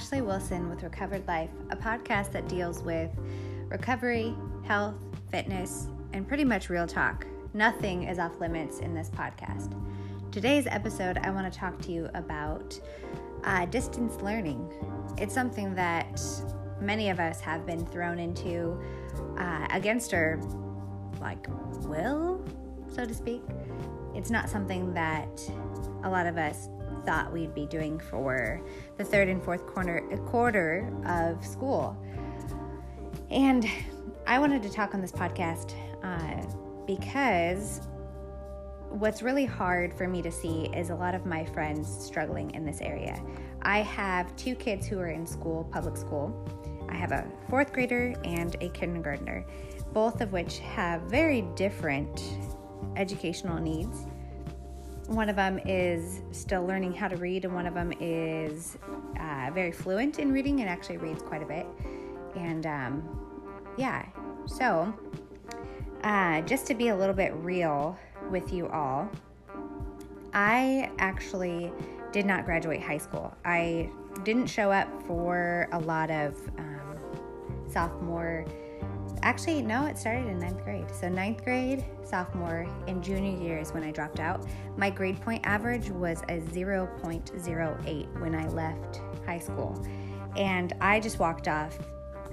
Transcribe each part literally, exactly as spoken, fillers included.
Ashley Wilson with Recovered Life, a podcast that deals with recovery, health, fitness, and pretty much real talk. Nothing is off limits in this podcast. Today's episode, I want to talk to you about uh, distance learning. It's something that many of us have been thrown into uh, against our, like, will, so to speak. It's not something that a lot of us thought we'd be doing for the third and fourth corner, quarter of school. And I wanted to talk on this podcast uh, because what's really hard for me to see is a lot of my friends struggling in this area. I have two kids who are in school, public school. I have a fourth grader and a kindergartner, both of which have very different educational needs. One of them is still learning how to read, and one of them is uh, very fluent in reading and actually reads quite a bit. And um, yeah, so uh, just to be a little bit real with you all, I actually did not graduate high school. I didn't show up for a lot of um, sophomore Actually, no, it started in ninth grade. So ninth grade, sophomore, and junior year is when I dropped out. My grade point average was a zero point zero eight when I left high school. And I just walked off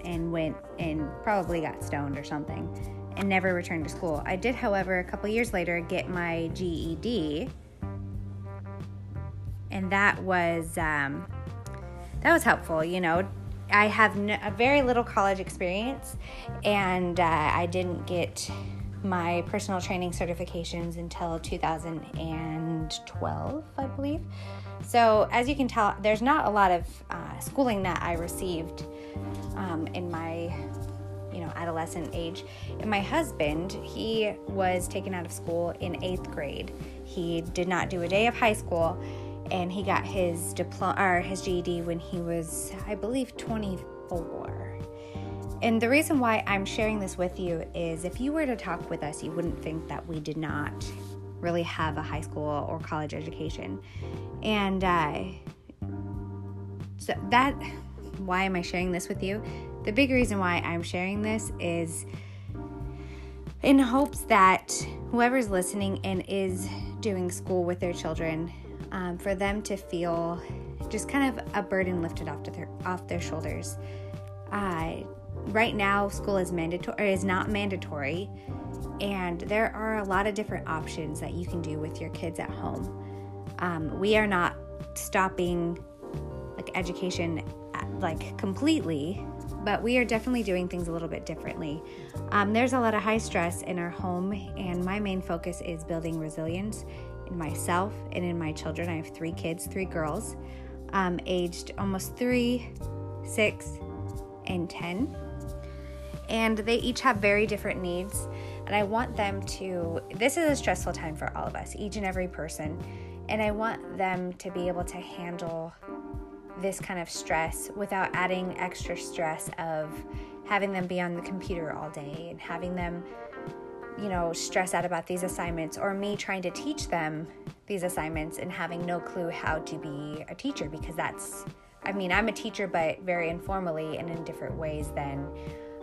and went and probably got stoned or something and never returned to school. I did, however, a couple years later get my G E D. And that was, um, that was helpful, you know. I have no, a very little college experience, and uh, I didn't get my personal training certifications until two thousand twelve, I believe. So as you can tell, there's not a lot of uh, schooling that I received um, in my, you know, adolescent age. And my husband, he was taken out of school in eighth grade. He did not do a day of high school. And he got his diploma or his G E D when he was, I believe, twenty-four. And the reason why I'm sharing this with you is if you were to talk with us, you wouldn't think that we did not really have a high school or college education. And uh, so that, why am I sharing this with you? The big reason why I'm sharing this is in hopes that whoever's listening and is doing school with their children, Um, for them to feel just kind of a burden lifted off to their off their shoulders. Uh, right now, school is mandatory is not mandatory, and there are a lot of different options that you can do with your kids at home. Um, we are not stopping like education like completely, but we are definitely doing things a little bit differently. Um, there's a lot of high stress in our home, and my main focus is building resilience in myself and in my children. I have three kids, three girls, um, aged almost three, six, and ten. And they each have very different needs. And I want them to, this is a stressful time for all of us, each and every person. And I want them to be able to handle this kind of stress without adding extra stress of having them be on the computer all day and having them, you know, stress out about these assignments, or me trying to teach them these assignments and having no clue how to be a teacher, because that's, I mean, I'm a teacher, but very informally and in different ways than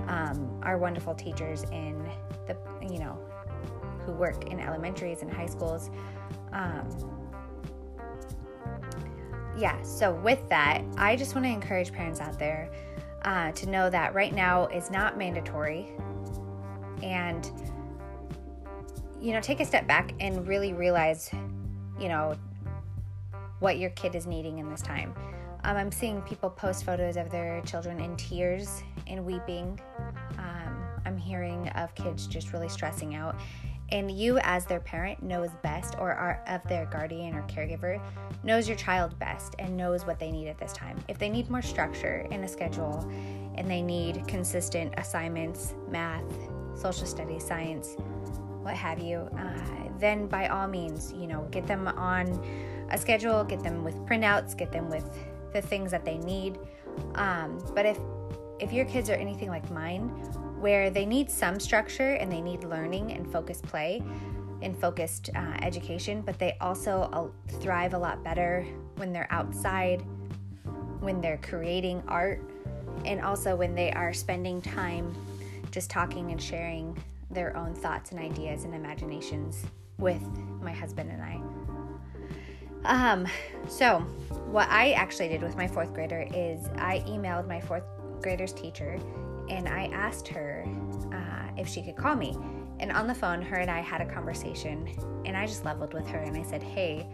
um, our wonderful teachers in the, you know, who work in elementaries and high schools. Um, yeah, so with that, I just want to encourage parents out there uh, to know that right now it's not mandatory, and you know, take a step back and really realize, you know, what your kid is needing in this time. Um, I'm seeing people post photos of their children in tears and weeping. Um, I'm hearing of kids just really stressing out. And you, as their parent, knows best, or are of their guardian or caregiver, knows your child best and knows what they need at this time. If they need more structure in a schedule and they need consistent assignments, math, social studies, science, what have you, uh, then by all means, you know, get them on a schedule, get them with printouts, get them with the things that they need. Um, but if if your kids are anything like mine, where they need some structure and they need learning and focused play and focused uh, education, but they also uh, thrive a lot better when they're outside when they're creating art, and also when they are spending time just talking and sharing their own thoughts and ideas and imaginations with my husband and I. Um, so what I actually did with my fourth grader is I emailed my fourth grader's teacher and I asked her uh, if she could call me. And on the phone, her and I had a conversation, and I just leveled with her and I said, hey,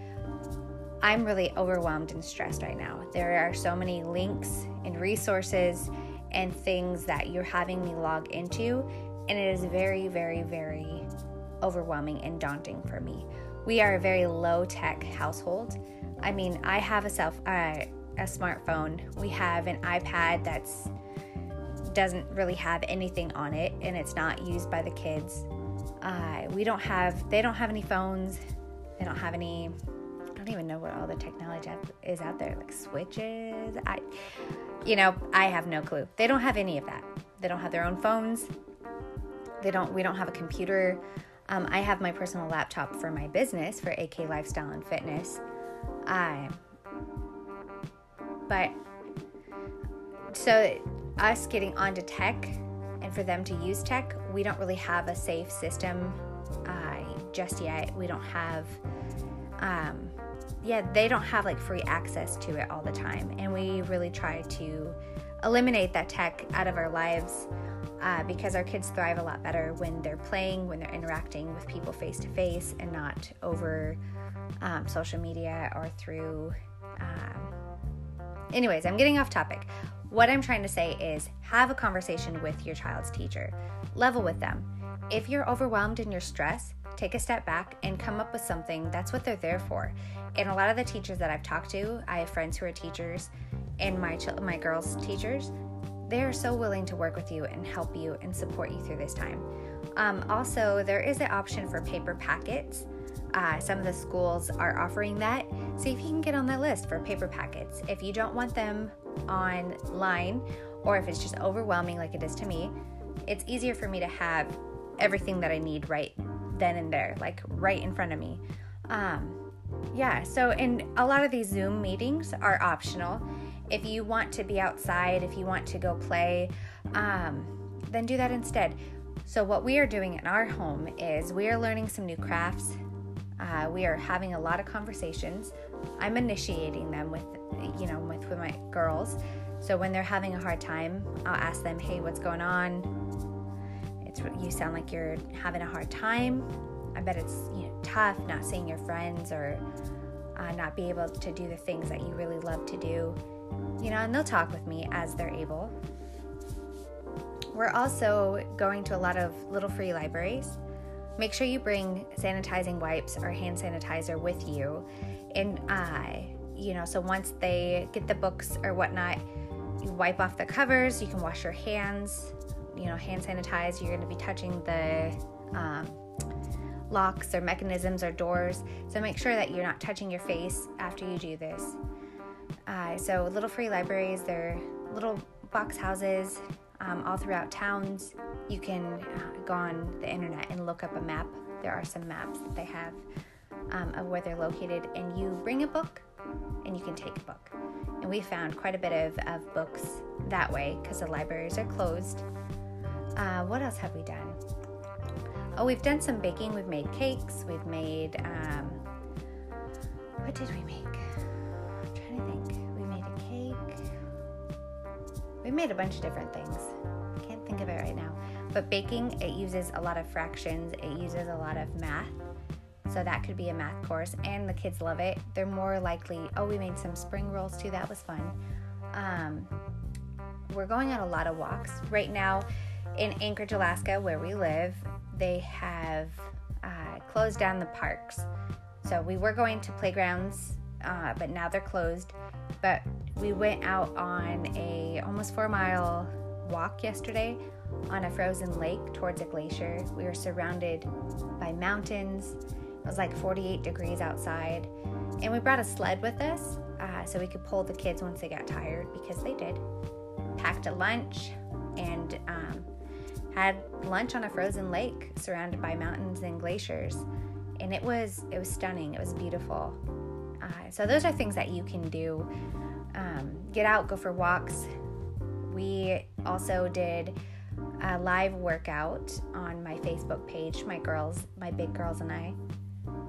I'm really overwhelmed and stressed right now. There are so many links and resources and things that you're having me log into, and it is very, very, very overwhelming and daunting for me. We are a very low-tech household. I mean, I have a self, uh, a smartphone. We have an iPad that's doesn't really have anything on it, and it's not used by the kids. Uh, we don't have, they don't have any phones. They don't have any, I don't even know what all the technology is out there, like switches. I, you know, I have no clue. They don't have any of that. They don't have their own phones. They don't, we don't have a computer. Um, I have my personal laptop for my business, for A K Lifestyle and Fitness. I, but, so us getting onto tech and for them to use tech, we don't really have a safe system uh, just yet. We don't have, um, yeah, they don't have like free access to it all the time. And we really try to eliminate that tech out of our lives. Uh, because our kids thrive a lot better when they're playing, when they're interacting with people face-to-face and not over um, social media or through... Um... Anyways, I'm getting off topic. What I'm trying to say is have a conversation with your child's teacher. Level with them. If you're overwhelmed and you're stressed, take a step back and come up with something. That's what they're there for. And a lot of the teachers that I've talked to, I have friends who are teachers and my ch- my girls' teachers, they are so willing to work with you and help you and support you through this time. Um, also, there is an option for paper packets. Uh, some of the schools are offering that. See if you can get on that list for paper packets. If you don't want them online, or if it's just overwhelming like it is to me, it's easier for me to have everything that I need right then and there, like right in front of me. Um, yeah, so and a lot of these Zoom meetings are optional. If you want to be outside, if you want to go play, um, then do that instead. So what we are doing in our home is we are learning some new crafts. Uh, we are having a lot of conversations. I'm initiating them with, you know, with, with my girls. So when they're having a hard time, I'll ask them, hey, what's going on? It's, you sound like you're having a hard time. I bet it's, you know, tough not seeing your friends or uh, not be able to do the things that you really love to do. You know, and they'll talk with me as they're able. We're also going to a lot of little free libraries. Make sure you bring sanitizing wipes or hand sanitizer with you. And, uh, you know, so once they get the books or whatnot, you wipe off the covers, you can wash your hands, you know, hand sanitize. You're going to be touching the um, locks or mechanisms or doors. So make sure that you're not touching your face after you do this. Uh, so little free libraries, they're little box houses um, all throughout towns. You can uh, go on the internet and look up a map. There are some maps that they have um, of where they're located. And you bring a book and you can take a book. And we found quite a bit of, of books that way because the libraries are closed. Uh, what else have we done? Oh, we've done some baking. We've made cakes. We've made, um, what did we make? We made a bunch of different things. I can't think of it right now. But baking, it uses a lot of fractions. It uses a lot of math. So that could be a math course. And the kids love it. They're more likely... Oh, we made some spring rolls too. That was fun. Um, we're going on a lot of walks. Right now, in Anchorage, Alaska, where we live, they have uh, closed down the parks. So we were going to playgrounds, uh, but now they're closed. But... We went out on a almost four mile walk yesterday on a frozen lake towards a glacier. We were surrounded by mountains. It was like forty-eight degrees outside. And we brought a sled with us uh, so we could pull the kids once they got tired, because they did. Packed a lunch and um, had lunch on a frozen lake surrounded by mountains and glaciers. And it was, it was stunning. It was beautiful. Uh, so those are things that you can do. um, get out, go for walks. We also did a live workout on my Facebook page. My girls, my big girls and I,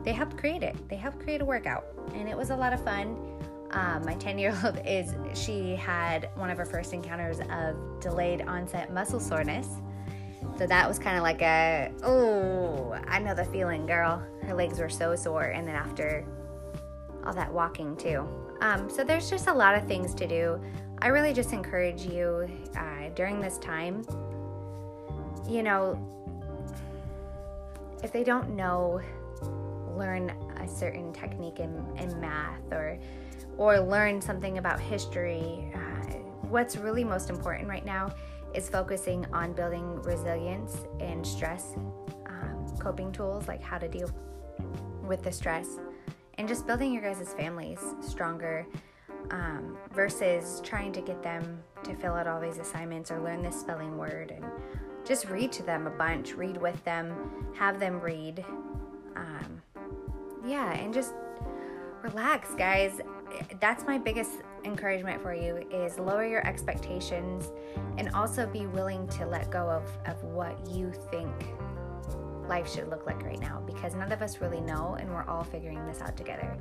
they helped create it. They helped create a workout, and it was a lot of fun. Um, my ten-year-old is, she had one of her first encounters of delayed onset muscle soreness. So that was kind of like a, oh, I know the feeling, girl. Her legs were so sore. And then after all that walking too. Um, so there's just a lot of things to do. I really just encourage you uh, during this time, you know, if they don't know, learn a certain technique in, in math or or learn something about history. Uh, what's really most important right now is focusing on building resilience and stress um, coping tools, like how to deal with the stress, and just building your guys' families stronger um, versus trying to get them to fill out all these assignments or learn this spelling word. And just read to them a bunch, read with them, have them read. Um, yeah, and just relax, guys. That's my biggest encouragement for you, is lower your expectations and also be willing to let go of, of what you think life should look like right now, because none of us really know, and we're all figuring this out together.